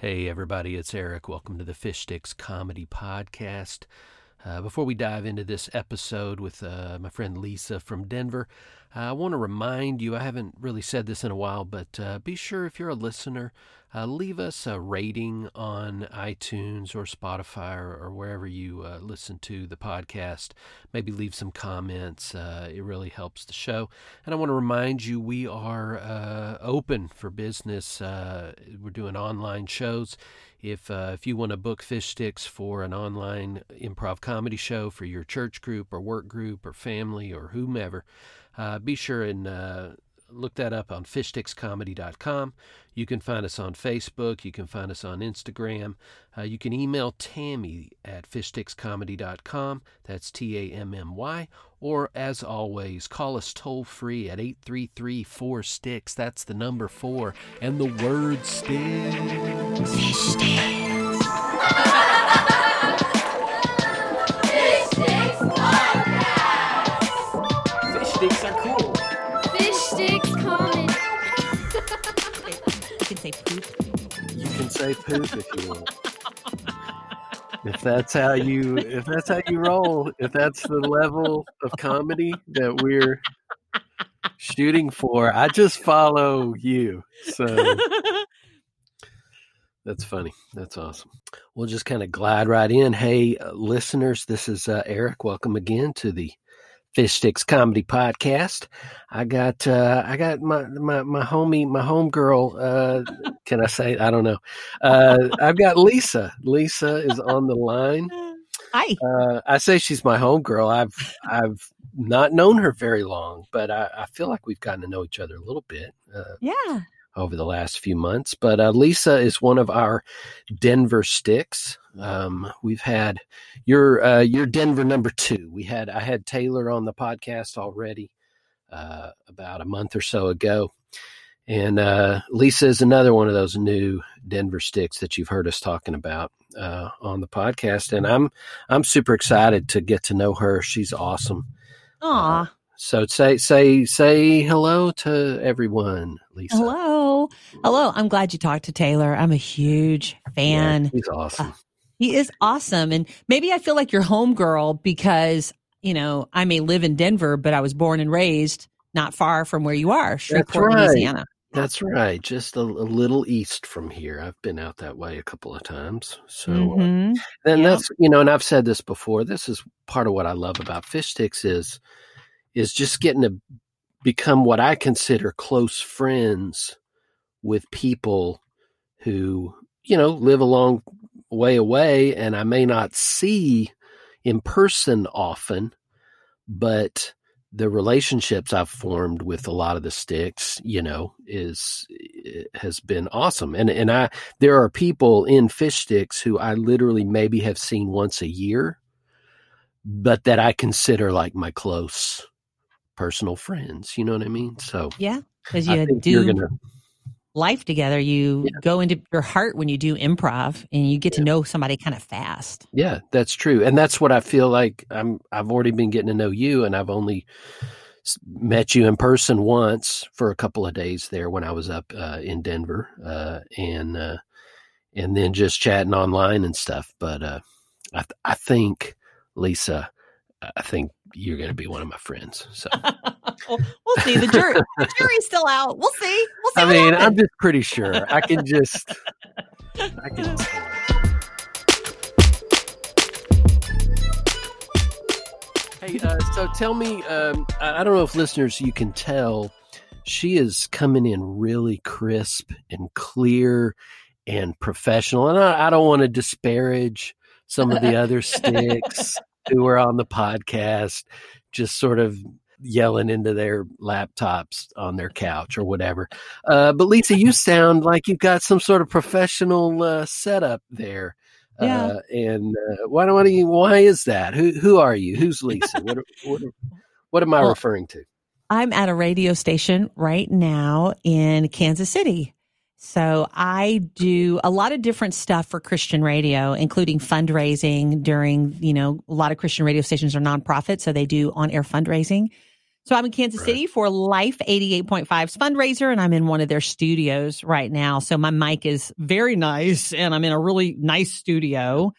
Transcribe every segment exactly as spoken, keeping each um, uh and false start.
Hey everybody, it's Eric. Welcome to the Fish Sticks Comedy Podcast. Uh, before we dive into this episode with uh, my friend Lisa from Denver, uh, I want to remind you, I haven't really said this in a while, but uh, be sure if you're a listener, uh, leave us a rating on iTunes or Spotify or, or wherever you uh, listen to the podcast. Maybe leave some comments. Uh, it really helps the show. And I want to remind you, we are uh, open for business. Uh, we're doing online shows. If uh, if you want to book Fish Sticks for an online improv comedy show for your church group or work group or family or whomever, uh, be sure and uh, look that up on fish sticks comedy dot com. You can find us on Facebook. You can find us on Instagram. Uh, you can email Tammy at fish sticks comedy dot com. That's T A M M Y. Or, as always, call us toll-free at eight three three, four, sticks. That's the number four. And the word sticks. Fish sticks. Fish sticks podcast. Fish sticks are cool. Fish sticks comment. You can say poop. You can say poop if you want. If that's how you, if that's how you roll, if that's the level of comedy that we're shooting for, I just follow you. So that's funny. That's awesome. We'll just kind of glide right in. Hey, uh, listeners, this is uh, Eric. Welcome again to the Fish Sticks Comedy Podcast. I got, uh, I got my, my, my homie, my homegirl. Uh, can I say, I don't know. Uh, I've got Lisa. Lisa is on the line. Hi. Uh, I say she's my homegirl. I've, I've not known her very long, but I, I feel like we've gotten to know each other a little bit. Uh, yeah. Over the last few months, but uh, Lisa is one of our Denver sticks. Um, we've had your uh, your Denver number two. We had I had Taylor on the podcast already uh, about a month or so ago, and uh, Lisa is another one of those new Denver sticks that you've heard us talking about uh, on the podcast. And I'm I'm super excited to get to know her. She's awesome. Aww. Uh, So say say say hello to everyone, Lisa. Hello, hello. I'm glad you talked to Taylor. I'm a huge fan. Yeah, he's awesome. Uh, he is awesome, and maybe I feel like your homegirl because you know I may live in Denver, but I was born and raised not far from where you are, Shreveport, right. Louisiana. That's right, just a, a little east from here. I've been out that way a couple of times. So, mm-hmm. uh, and yeah. that's you know, and I've said this before. This is part of what I love about Fish Sticks is. is just getting to become what I consider close friends with people who, you know, live a long way away and I may not see in person often, but the relationships I've formed with a lot of the sticks, you know, is, has been awesome. And, and I, there are people in Fish Sticks who I literally maybe have seen once a year, but that I consider like my close personal friends, you know what I mean? So yeah, because you do gonna, life together, you yeah. go into your heart when you do improv, and you get yeah. to know somebody kind of fast. Yeah, that's true, and that's what I feel like. I'm I've already been getting to know you, and I've only met you in person once for a couple of days there when I was up uh, in Denver, uh, and uh, and then just chatting online and stuff. But uh, I th- I think Lisa, I think you're going to be one of my friends. So we'll see. The jury, the jury's still out. We'll see. We'll see. I mean, happens. I'm just pretty sure. I can just. I can. Just... Hey, uh, so tell me. Um, I don't know if listeners, you can tell, she is coming in really crisp and clear and professional, and I, I don't want to disparage some of the other sticks who are on the podcast, just sort of yelling into their laptops on their couch or whatever. Uh, but Lisa, you sound like you've got some sort of professional uh, setup there. Yeah. Uh, and uh, why don't you, why is that? Who who are you? Who's Lisa? What, what, what am I well, referring to? I'm at a radio station right now in Kansas City. So I do a lot of different stuff for Christian radio, including fundraising during, you know, a lot of Christian radio stations are nonprofits, so they do on-air fundraising. So I'm in Kansas right. City for Life eighty-eight point five's fundraiser, and I'm in one of their studios right now. So my mic is very nice, and I'm in a really nice studio,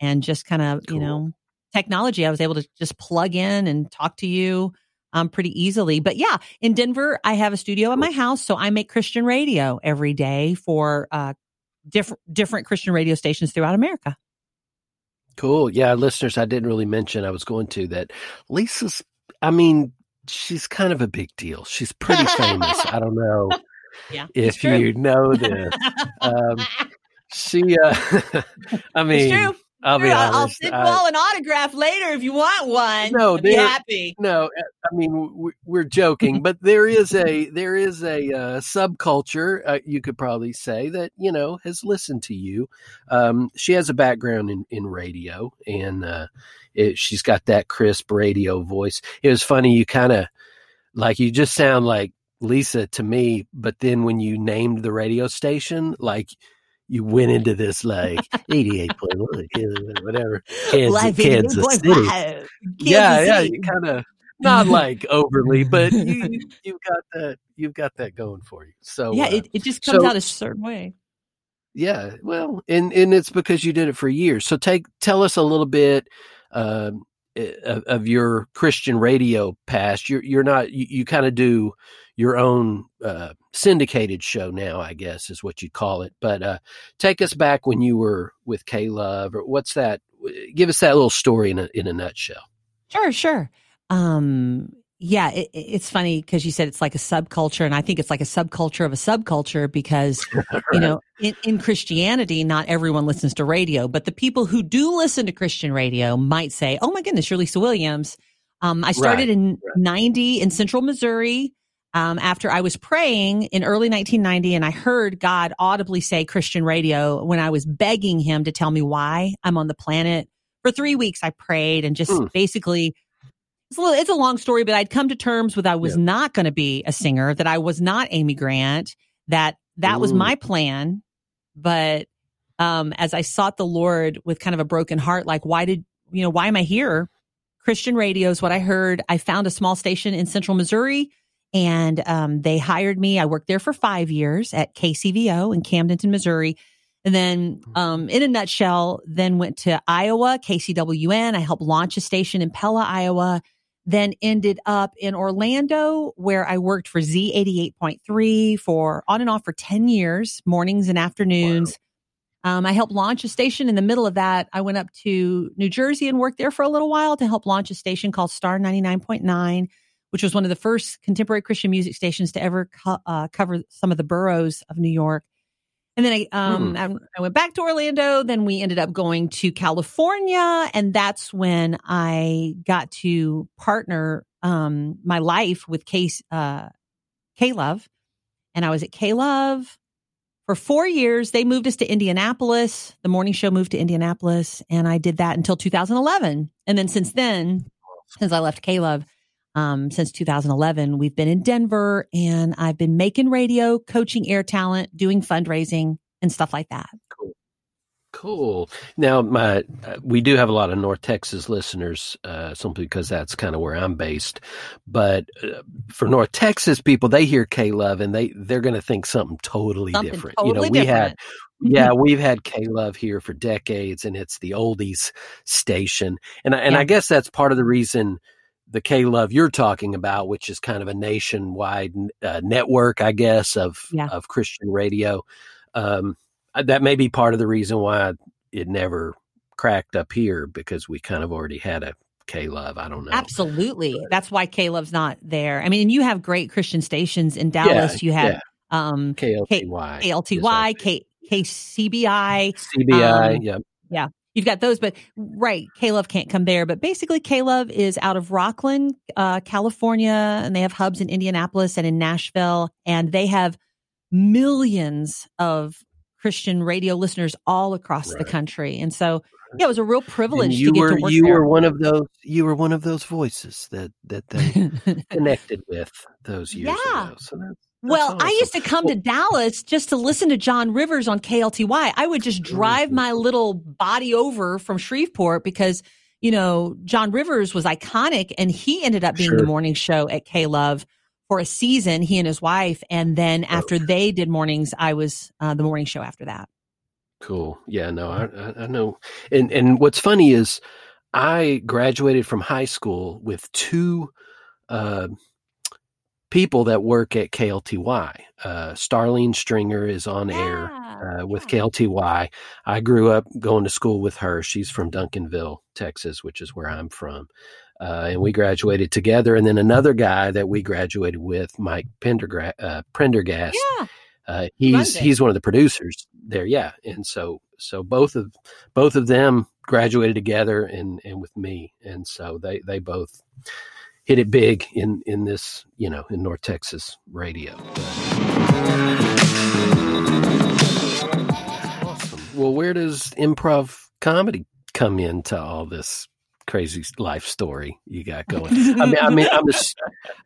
and just kind of, cool. you know, technology. I was able to just plug in and talk to you um, pretty easily. But yeah, in Denver, I have a studio at my house. So I make Christian radio every day for uh, diff- different Christian radio stations throughout America. Cool. Yeah, listeners, I didn't really mention I was going to that. Lisa's, I mean, she's kind of a big deal. She's pretty famous. I don't know yeah, if you know this. Um, she, uh, I mean, it's true. I'll be honest. I'll send you all an autograph later if you want one. No, be happy. No, I mean we're joking, but there is a there is a uh, subculture uh, you could probably say that you know has listened to you. Um, she has a background in, in radio, and uh, it, she's got that crisp radio voice. It was funny. You kind of like you just sound like Lisa to me, but then when you named the radio station, like. You went into this like eighty-eight point one, whatever, Kansas, Kansas City. Kansas yeah, yeah, you kind of not like overly, but you you've got that you've got that going for you. So yeah, uh, it, it just comes so, out a certain way. Yeah, well, and and it's because you did it for years. So take tell us a little bit um, of, of your Christian radio past. You're you're not you, you kind of do. Your own uh, syndicated show now, I guess, is what you call it. But uh, take us back when you were with K-Love, or what's that? Give us that little story in a in a nutshell. Sure, sure. Um, yeah, it, it's funny because you said it's like a subculture, and I think it's like a subculture of a subculture because right. you know, in, in Christianity, not everyone listens to radio, but the people who do listen to Christian radio might say, "Oh my goodness, you're Lisa Williams." Um, I started right. in right. ninety in Central Missouri. Um, after I was praying in early nineteen ninety, and I heard God audibly say Christian radio when I was begging him to tell me why I'm on the planet. For three weeks, I prayed and just mm. basically, it's a, little, it's a long story, but I'd come to terms with I was yeah. not going to be a singer, that I was not Amy Grant, that that mm. was my plan. But um, as I sought the Lord with kind of a broken heart, like, why did, you know, why am I here? Christian radio is what I heard. I found a small station in Central Missouri. And um, they hired me. I worked there for five years at K C V O in Camdenton, Missouri. And then um, in a nutshell, then went to Iowa, K C W N. I helped launch a station in Pella, Iowa. Then ended up in Orlando, where I worked for Z eighty-eight point three for on and off for ten years, mornings and afternoons. Wow. Um, I helped launch a station. In the middle of that, I went up to New Jersey and worked there for a little while to help launch a station called Star ninety-nine point nine. which was one of the first contemporary Christian music stations to ever co- uh, cover some of the boroughs of New York. And then I, um, mm. I, I went back to Orlando. Then we ended up going to California. And that's when I got to partner um, my life with K, uh, K-Love. And I was at K-Love for four years. They moved us to Indianapolis. The morning show moved to Indianapolis. And I did that until two thousand eleven. And then since then, since I left K-Love, Um, since two thousand eleven, we've been in Denver, and I've been making radio, coaching air talent, doing fundraising and stuff like that. Cool. Cool. Now, my uh, we do have a lot of North Texas listeners, uh, simply because that's kind of where I'm based. But uh, for North Texas people, they hear K-Love and they they're going to think something totally something different. Totally you know, we different. had. Yeah, we've had K-Love here for decades, and it's the oldies station, and and yeah. I guess that's part of the reason. The K-Love you're talking about, which is kind of a nationwide uh, network, I guess, of yeah. of Christian radio. Um, that may be part of the reason why it never cracked up here, because we kind of already had a K-Love. I don't know. Absolutely. But that's why K-Love's not there. I mean, and you have great Christian stations in Dallas. Yeah, you have yeah. um, K L T Y, K L T Y, K- KCBI. C B I, um, yeah. Yeah. You've got those, but right, K-Love can't come there. But basically, K-Love is out of Rocklin, uh, California, and they have hubs in Indianapolis and in Nashville, and they have millions of Christian radio listeners all across right. the country. And so, yeah, it was a real privilege you to get were, to work you there. Were one of those. You were one of those voices that that they connected with those years yeah. ago. So that's That's well, awesome. I used to come to Dallas just to listen to John Rivers on K L T Y. I would just drive my little body over from Shreveport because, you know, John Rivers was iconic, and he ended up being sure. the morning show at K-Love for a season, he and his wife. And then after oh. they did mornings, I was uh, the morning show after that. Cool. Yeah, no, I, I know. And and what's funny is I graduated from high school with two uh, people that work at K L T Y. Uh, Starlene Stringer is on yeah, air uh, with yeah. K L T Y. I grew up going to school with her. She's from Duncanville, Texas, which is where I'm from. Uh, and we graduated together. And then another guy that we graduated with, Mike Prendergast, uh, Prendergast yeah. uh, he's he's one of the producers there. Yeah. And so so both of both of them graduated together and, and with me. And so they, they both hit it big in, in this, you know, in North Texas radio. Awesome. Well, where does improv comedy come into all this crazy life story you got going? I mean, I mean, I'm just,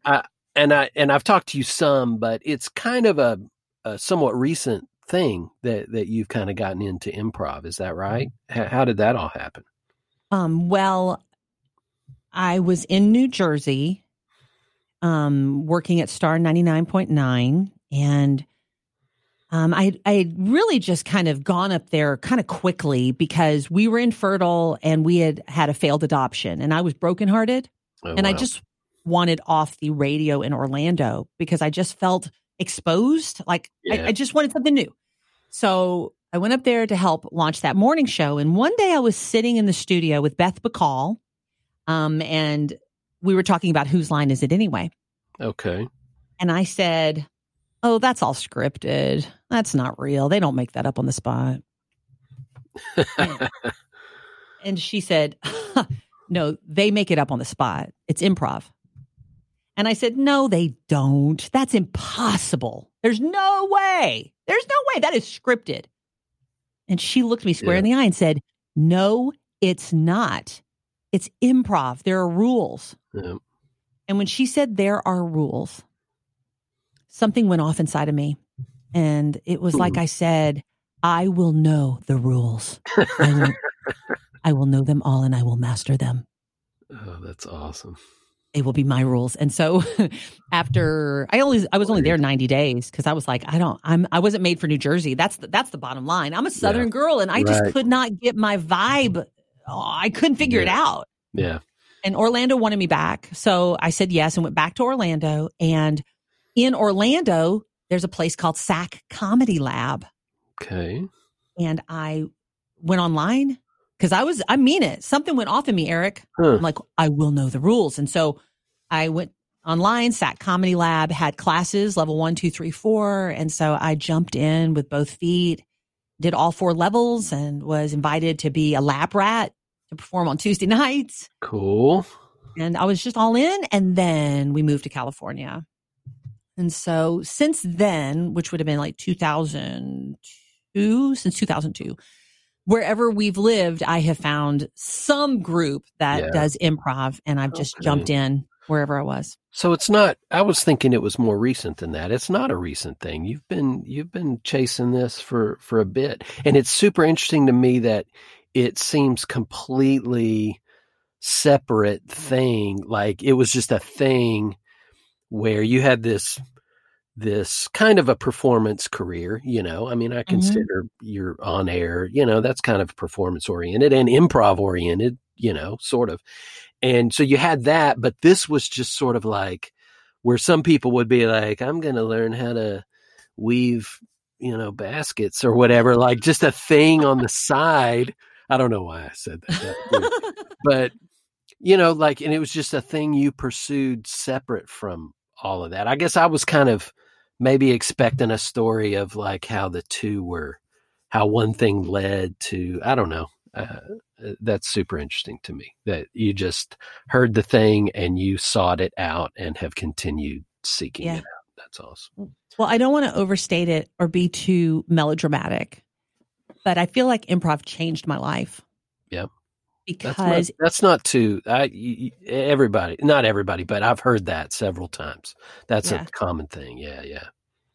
I, and I, and I've talked to you some, but it's kind of a, a somewhat recent thing that, that you've kind of gotten into improv. Is that right? How, how did that all happen? Um, well, I was in New Jersey, um, working at Star ninety-nine point nine, and um, I I had really just kind of gone up there kind of quickly because we were infertile and we had had a failed adoption, and I was brokenhearted, oh, and wow. I just wanted off the radio in Orlando because I just felt exposed, like yeah. I, I just wanted something new. So I went up there to help launch that morning show, and one day I was sitting in the studio with Beth Bacall. Um, and we were talking about Whose Line Is It Anyway? Okay. And I said, oh, that's all scripted. That's not real. They don't make that up on the spot. and, and she said, no, they make it up on the spot. It's improv. And I said, no, they don't. That's impossible. There's no way. There's no way. That is scripted. And she looked me square yeah. in the eye and said, no, it's not. It's improv. There are rules. Yeah. And when she said there are rules, something went off inside of me. And it was mm. like I said, I will know the rules. I, will, I will know them all and I will master them. Oh, that's awesome. They will be my rules. And so after I only I was only there ninety days because I was like, I don't I'm I wasn't made for New Jersey. That's the, that's the bottom line. I'm a Southern yeah. girl and I right. just could not get my vibe. Oh, I couldn't figure yeah. it out. Yeah. And Orlando wanted me back. So I said yes and went back to Orlando. And in Orlando, there's a place called S A C Comedy Lab. Okay. And I went online because I was, I mean it. Something went off in me, Eric. Huh. I'm like, I will know the rules. And so I went online. S A C Comedy Lab had classes, level one, two, three, four. And so I jumped in with both feet. Did all four levels and was invited to be a lab rat to perform on Tuesday nights. Cool. And I was just all in. And then we moved to California. And so since then, which would have been like two thousand two, since two thousand two, wherever we've lived, I have found some group that yeah. does improv. And I've just okay. jumped in wherever I was. So it's not, I was thinking it was more recent than that. It's not a recent thing. You've been, you've been chasing this for, for a bit. And it's super interesting to me that it seems completely separate thing. Like it was just a thing where you had this, this kind of a performance career, you know, I mean, I consider mm-hmm. you're on air, you know, that's kind of performance oriented and improv oriented, you know, sort of. And so you had that, but this was just sort of like where some people would be like, I'm going to learn how to weave, you know, baskets or whatever, like just a thing on the side. I don't know why I said that, but, you know, like, and it was just a thing you pursued separate from all of that. I guess I was kind of maybe expecting a story of like how the two were, how one thing led to, I don't know. Uh, that's super interesting to me that you just heard the thing and you sought it out and have continued seeking yeah. it out. That's awesome. Well, I don't want to overstate it or be too melodramatic, but I feel like improv changed my life. Yeah. Because that's not, that's not too, I, everybody, not everybody, but I've heard that several times. That's yeah. a common thing. Yeah. Yeah.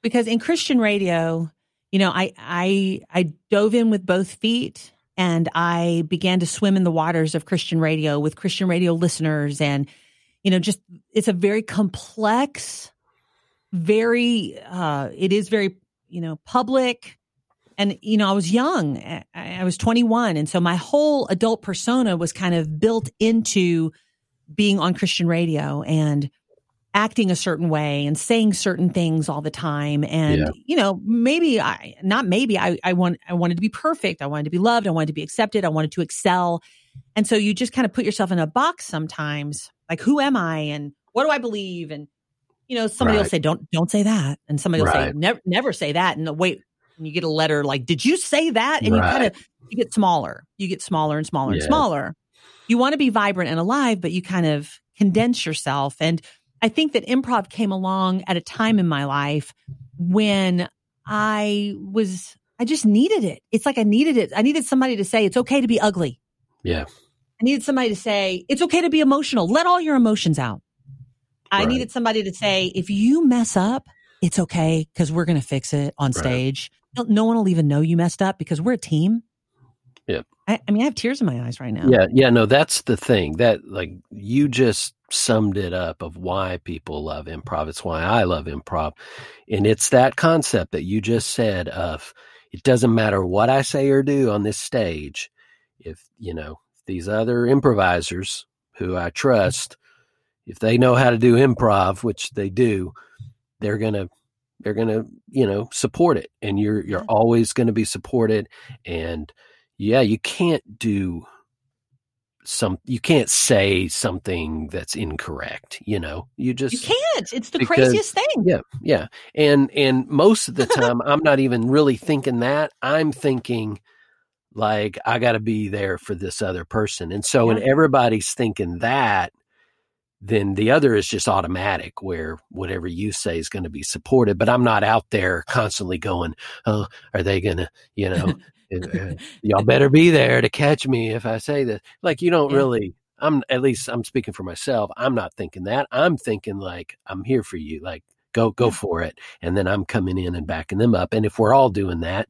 Because in Christian radio, you know, I, I, I dove in with both feet. And I began to swim in the waters of Christian radio with Christian radio listeners. And, you know, just it's a very complex, very, uh, it is very, you know, public. And, you know, I was young. I, I was twenty-one. And so my whole adult persona was kind of built into being on Christian radio and acting a certain way and saying certain things all the time. And, yeah. you know, maybe I, not maybe I, I want, I wanted to be perfect. I wanted to be loved. I wanted to be accepted. I wanted to excel. And so you just kind of put yourself in a box sometimes, like, who am I and what do I believe? And, you know, somebody right. will say, don't, don't say that. And somebody will right. say, never, never say that. And wait, and you get a letter like, did you say that? And right. you kind of, you get smaller, you get smaller and smaller yeah. and smaller. You want to be vibrant and alive, but you kind of condense yourself. And I think that improv came along at a time in my life when I was, I just needed it. It's like I needed it. I needed somebody to say, it's okay to be ugly. Yeah. I needed somebody to say, it's okay to be emotional. Let all your emotions out. Right. I needed somebody to say, if you mess up, it's okay because we're going to fix it on stage. Right. No, no one will even know you messed up because we're a team. Yeah. I, I mean, I have tears in my eyes right now. Yeah. Yeah. No, that's the thing that like you just summed it up of why people love improv. It's why I love improv. And it's that concept that you just said of it doesn't matter what I say or do on this stage. If, you know, these other improvisers who I trust, if they know how to do improv, which they do, they're going to, they're going to, you know, support it. And you're, you're yeah. always going to be supported. And, yeah, you can't do some, you can't say something that's incorrect, you know, you just, you can't, it's the because, craziest thing. Yeah. Yeah. And, and most of the time I'm not even really thinking that. I'm thinking like, I got to be there for this other person. And so yeah. when everybody's thinking that, then the other is just automatic where whatever you say is going to be supported, but I'm not out there constantly going, oh, are they going to, you know, y'all better be there to catch me if I say this. Like, you don't yeah. really, I'm at least I'm speaking for myself. I'm not thinking that. I'm thinking like, I'm here for you. Like, go, go yeah. for it. And then I'm coming in and backing them up. And if we're all doing that,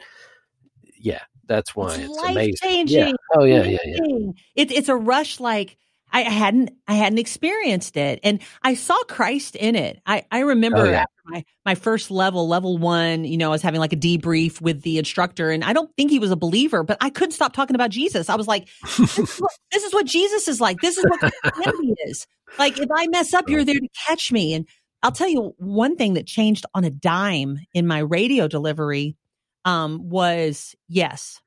yeah, that's why it's, it's amazing. Yeah. Oh yeah. Yeah. yeah. It, it's a rush. Like, I hadn't, I hadn't experienced it, and I saw Christ in it. I, I remember oh, yeah. after my, my first level, level one, you know, I was having like a debrief with the instructor, and I don't think he was a believer, but I couldn't stop talking about Jesus. I was like, this is what, this is what Jesus is like. This is what Christianity is. Like, if I mess up, you're there to catch me. And I'll tell you one thing that changed on a dime in my radio delivery um, was yes.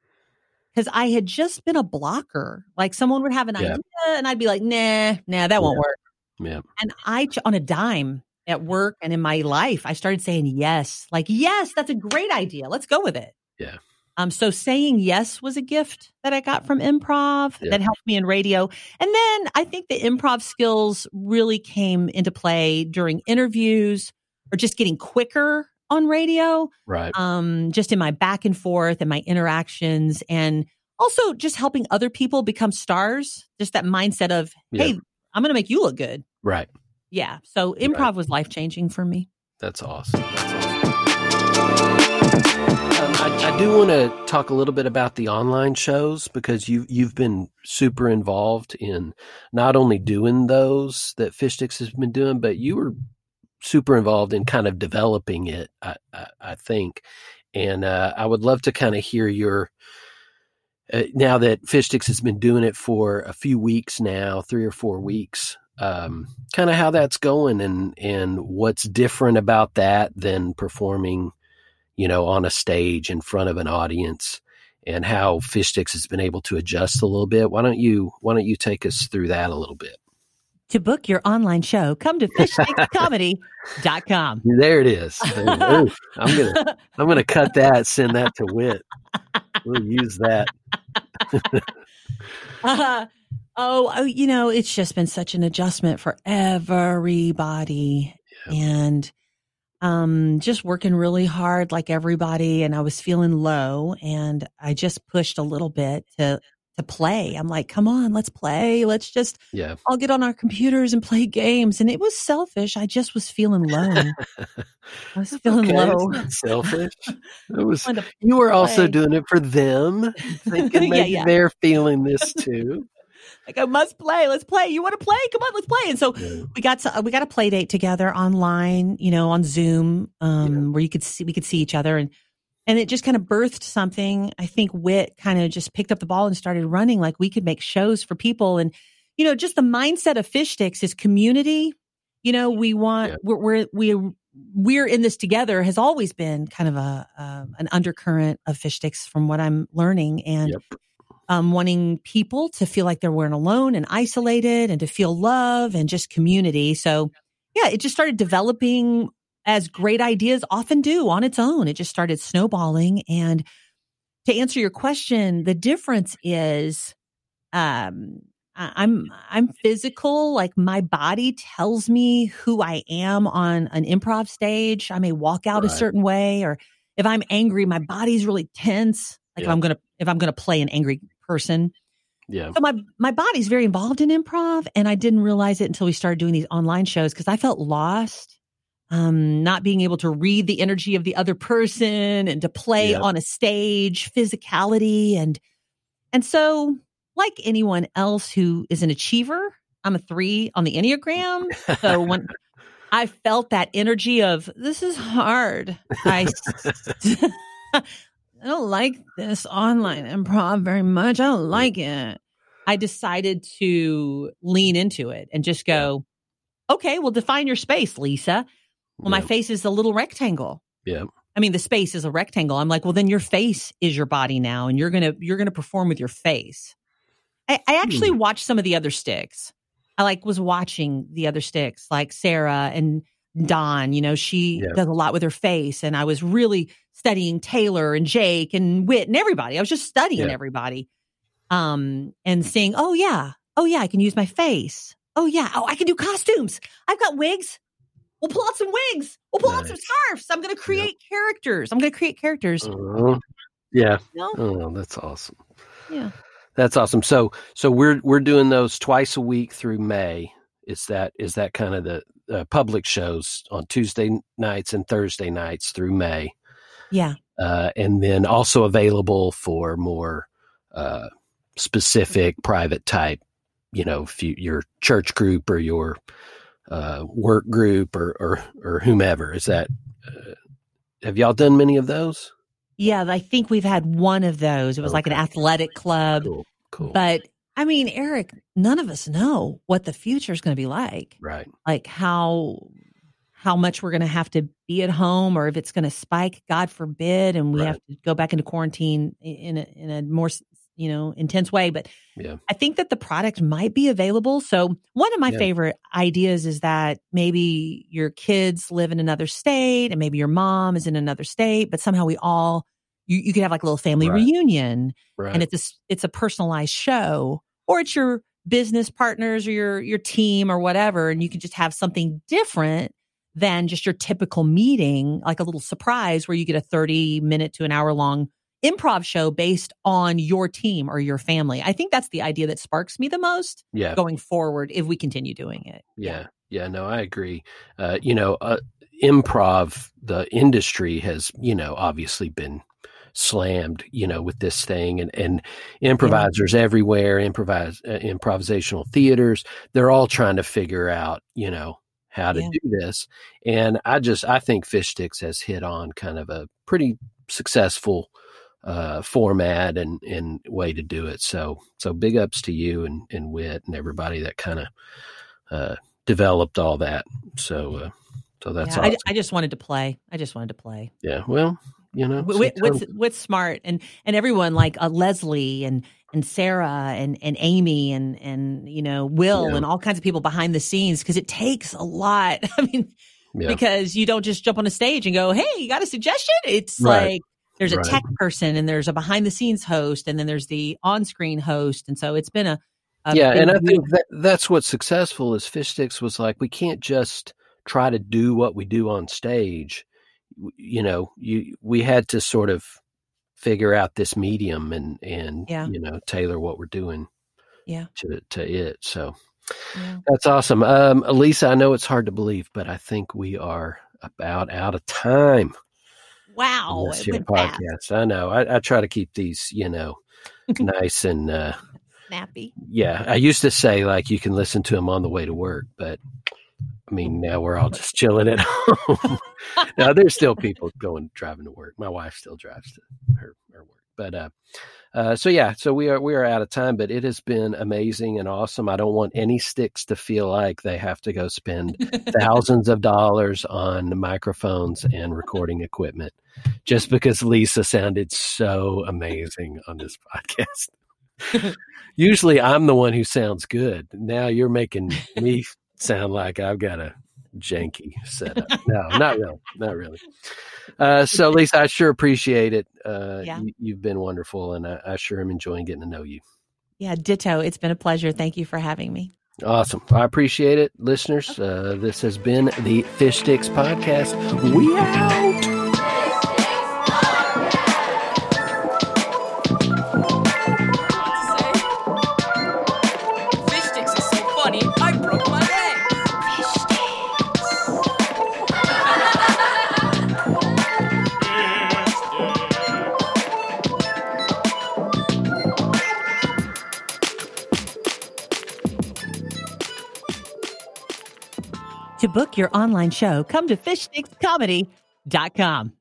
Because I had just been a blocker. Like someone would have an yeah. idea and I'd be like, nah, nah, that won't yeah. work. Yeah. And I, on a dime at work and in my life, I started saying yes. Like, yes, that's a great idea. Let's go with it. Yeah. Um. So saying yes was a gift that I got from improv yeah. that helped me in radio. And then I think the improv skills really came into play during interviews or just getting quicker on radio, right? Um, just in my back and forth and my interactions, and also just helping other people become stars. Just that mindset of, hey, yeah. I'm going to make you look good, right? Yeah. So improv right. was life changing for me. That's awesome. That's awesome. Um, I, I do want to talk a little bit about the online shows because you you've been super involved in not only doing those that Fishsticks has been doing, but you were super involved in kind of developing it, I, I, I think. And uh, I would love to kind of hear your, uh, now that Fishsticks has been doing it for a few weeks now, three or four weeks, um, kind of how that's going and, and what's different about that than performing, you know, on a stage in front of an audience and how Fishsticks has been able to adjust a little bit. Why don't you, why don't you take us through that a little bit? To book your online show, come to fishsticks comedy dot com. There it is. Ooh, I'm gonna I'm gonna cut that, send that to Whit. We'll use that. uh, oh, oh, you know, it's just been such an adjustment for everybody, yeah. and um, just working really hard, like everybody. And I was feeling low, and I just pushed a little bit to to play. I'm like, come on, let's play. Let's just yeah. I'll get on our computers and play games. And it was selfish. I just was feeling low. I was feeling okay, low. It's not selfish. It was, you were play. Also doing it for them. Thinking yeah, yeah. They're feeling this too. Like, I must play. Let's play. You want to play? Come on, let's play. And so yeah. we got to, we got a play date together online, you know, on Zoom, um, yeah. where you could see, we could see each other. And, and it just kind of birthed something. I think Whit kind of just picked up the ball and started running. Like, we could make shows for people. And, you know, just the mindset of Fish Sticks is community. You know, we want, yeah. we're, we're, we're, we're in this together has always been kind of a, uh, an undercurrent of Fish Sticks from what I'm learning. And, yep. Um, wanting people to feel like they weren't alone and isolated, and to feel love and just community. So, yeah, it just started developing as great ideas often do on its own. It just started snowballing. And to answer your question, the difference is, um, I- I'm I'm physical. Like, my body tells me who I am on an improv stage. I may walk out right. a certain way, or if I'm angry, my body's really tense. Like, yeah. if I'm gonna if I'm gonna play an angry person, yeah. So my my body's very involved in improv, and I didn't realize it until we started doing these online shows, because I felt lost, um, not being able to read the energy of the other person and to play yeah. on a stage, physicality, and and so, like anyone else who is an achiever, I'm a three on the Enneagram. So when I felt that energy of, this is hard, I. I don't like this online improv very much. I don't like it. I decided to lean into it and just go, okay, well, define your space, Lisa. Well, yep. my face is a little rectangle. Yeah. I mean, the space is a rectangle. I'm like, well, then your face is your body now, and you're going to, you're going to perform with your face. I, I actually hmm. watched some of the other sticks. I like was watching the other sticks, like Sarah and Dawn, you know, she yeah. does a lot with her face. And I was really studying Taylor and Jake and Whit and everybody. I was just studying yeah. everybody, um, and seeing, oh yeah, oh yeah, I can use my face. Oh yeah, oh, I can do costumes. I've got wigs. We'll pull out some wigs. We'll pull nice. out some scarves. I'm going to create yeah. characters. I'm going to create characters. Uh, yeah. You know? Oh, that's awesome. Yeah. That's awesome. So, so we're, we're doing those twice a week through May. Is that, is that kind of the, Uh, public shows on Tuesday nights and Thursday nights through May. Yeah. Uh, and then also available for more uh, specific private type, you know, if you, your church group or your uh, work group or, or, or whomever. Is that, uh, have y'all done many of those? Yeah. I think we've had one of those. It was okay. like an athletic club, cool. Cool. But I mean, Eric, none of us know what the future is going to be like, right? Like how, how much we're going to have to be at home, or if it's going to spike, God forbid, and we right. have to go back into quarantine in a, in a more, you know, intense way. But yeah. I think that the product might be available. So one of my yeah. favorite ideas is that maybe your kids live in another state and maybe your mom is in another state, but somehow we all You, you could have like a little family right. reunion, right. and it's a, it's a personalized show, or it's your business partners or your your team or whatever, and you can just have something different than just your typical meeting, like a little surprise where you get a thirty minute to an hour long improv show based on your team or your family. I think that's the idea that sparks me the most yeah. going forward if we continue doing it. Yeah, yeah, yeah no, I agree. Uh, you know, uh, improv, the industry has, you know, obviously been slammed, you know, with this thing, and, and improvisers yeah. everywhere, improvise, uh, improvisational theaters, they're all trying to figure out, you know, how to yeah. do this. And I just, I think Fish Sticks has hit on kind of a pretty successful uh, format and, and way to do it. So, so big ups to you and, and Whit and everybody that kind of uh, developed all that. So, uh, so that's yeah, awesome. I, I just wanted to play. I just wanted to play. Yeah. Well, you know, Whit, Whit's, Whit's smart, and, and everyone like uh, Leslie and, and Sarah and, and Amy and, and, you know, Will yeah. and all kinds of people behind the scenes. 'Cause it takes a lot. I mean, yeah. because you don't just jump on a stage and go, hey, you got a suggestion? It's right. like, there's right. a tech person, and there's a behind the scenes host, and then there's the on-screen host. And so it's been a, a yeah. And I weird. think that that's what's successful is Fish Sticks was like, we can't just try to do what we do on stage. You know, you, we had to sort of figure out this medium and, and, yeah. you know, tailor what we're doing yeah. to, to it. So yeah. that's awesome. Um, Lisa, I know it's hard to believe, but I think we are about out of time. Wow. It went podcast. Fast. I know. I, I try to keep these, you know, nice and, uh, snappy. Yeah. I used to say like, you can listen to them on the way to work, but I mean, now we're all just chilling at home. Now there's still people going, driving to work. My wife still drives to her, her work, but, uh, uh, so yeah, so we are, we are out of time, but it has been amazing and awesome. I don't want any sticks to feel like they have to go spend thousands of dollars on microphones and recording equipment just because Lisa sounded so amazing on this podcast. Usually I'm the one who sounds good. Now you're making me sound like I've got a janky setup. No, not really. Not really. Uh, so, Lisa, I sure appreciate it. Uh, yeah. you, you've been wonderful, and I, I sure am enjoying getting to know you. Yeah, ditto. It's been a pleasure. Thank you for having me. Awesome. I appreciate it, listeners. Uh, this has been the Fish Sticks Podcast. We out. To book your online show, come to fish sticks comedy dot com.